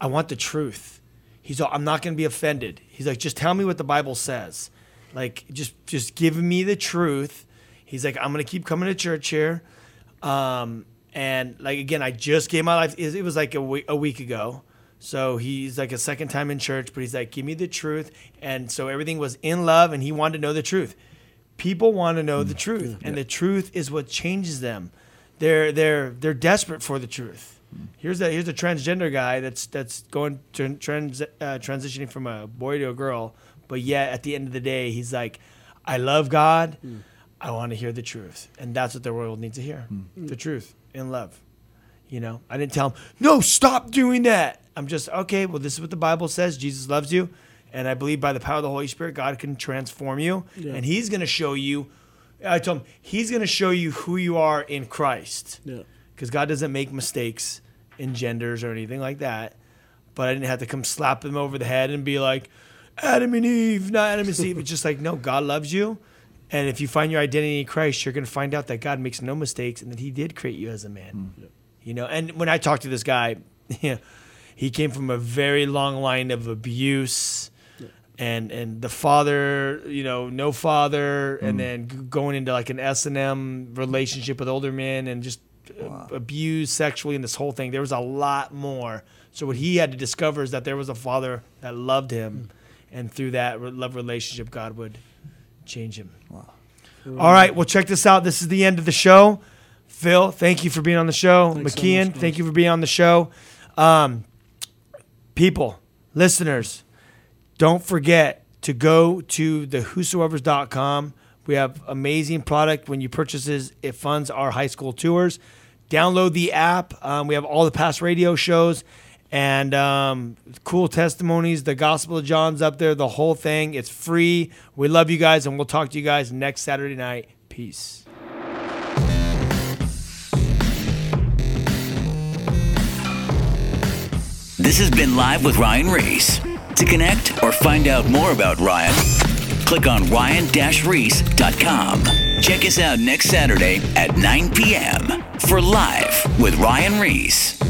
I want the truth. He's all, I'm not going to be offended. He's like, just tell me what the Bible says. Like, just give me the truth. He's like, I'm going to keep coming to church here. And like, again, I just gave my life. It was like a week ago. So he's like a second time in church, but he's like, give me the truth. And so everything was in love and he wanted to know the truth. People want to know the truth. And the truth is what changes them. They're desperate for the truth. Here's a transgender guy that's going to transitioning from a boy to a girl, but yet at the end of the day he's like, I love God, I want to hear the truth, and that's what the world needs to hear, the truth in love. You know, I didn't tell him no, stop doing that. I'm just okay. Well, this is what the Bible says. Jesus loves you, and I believe by the power of the Holy Spirit, God can transform you, and He's going to show you. I told him He's going to show you who you are in Christ. Yeah. Because God doesn't make mistakes in genders or anything like that. But I didn't have to come slap him over the head and be like, Adam and Eve, not Adam and Eve. It's just like, no, God loves you. And if you find your identity in Christ, you're going to find out that God makes no mistakes and that he did create you as a man. Mm. You know, and when I talked to this guy, he came from a very long line of abuse and the father, no father, and then going into like an S&M relationship with older men and just abused sexually and this whole thing. There was a lot more. So what he had to discover is that there was a father that loved him, and through that love relationship, God would change him. Wow. All right, well, check this out. This is the end of the show. Phil, thank you for being on the show. McKeon, thank you for being on the show. People, listeners, don't forget to go to thewhosoevers.com. We have amazing product. When you purchase it, it funds our high school tours. Download the app. We have all the past radio shows and cool testimonies. The Gospel of John's up there, the whole thing. It's free. We love you guys, and we'll talk to you guys next Saturday night. Peace. This has been Live with Ryan Reese. To connect or find out more about Ryan, click on ryan-reese.com. Check us out next Saturday at 9 p.m. for Live with Ryan Reese.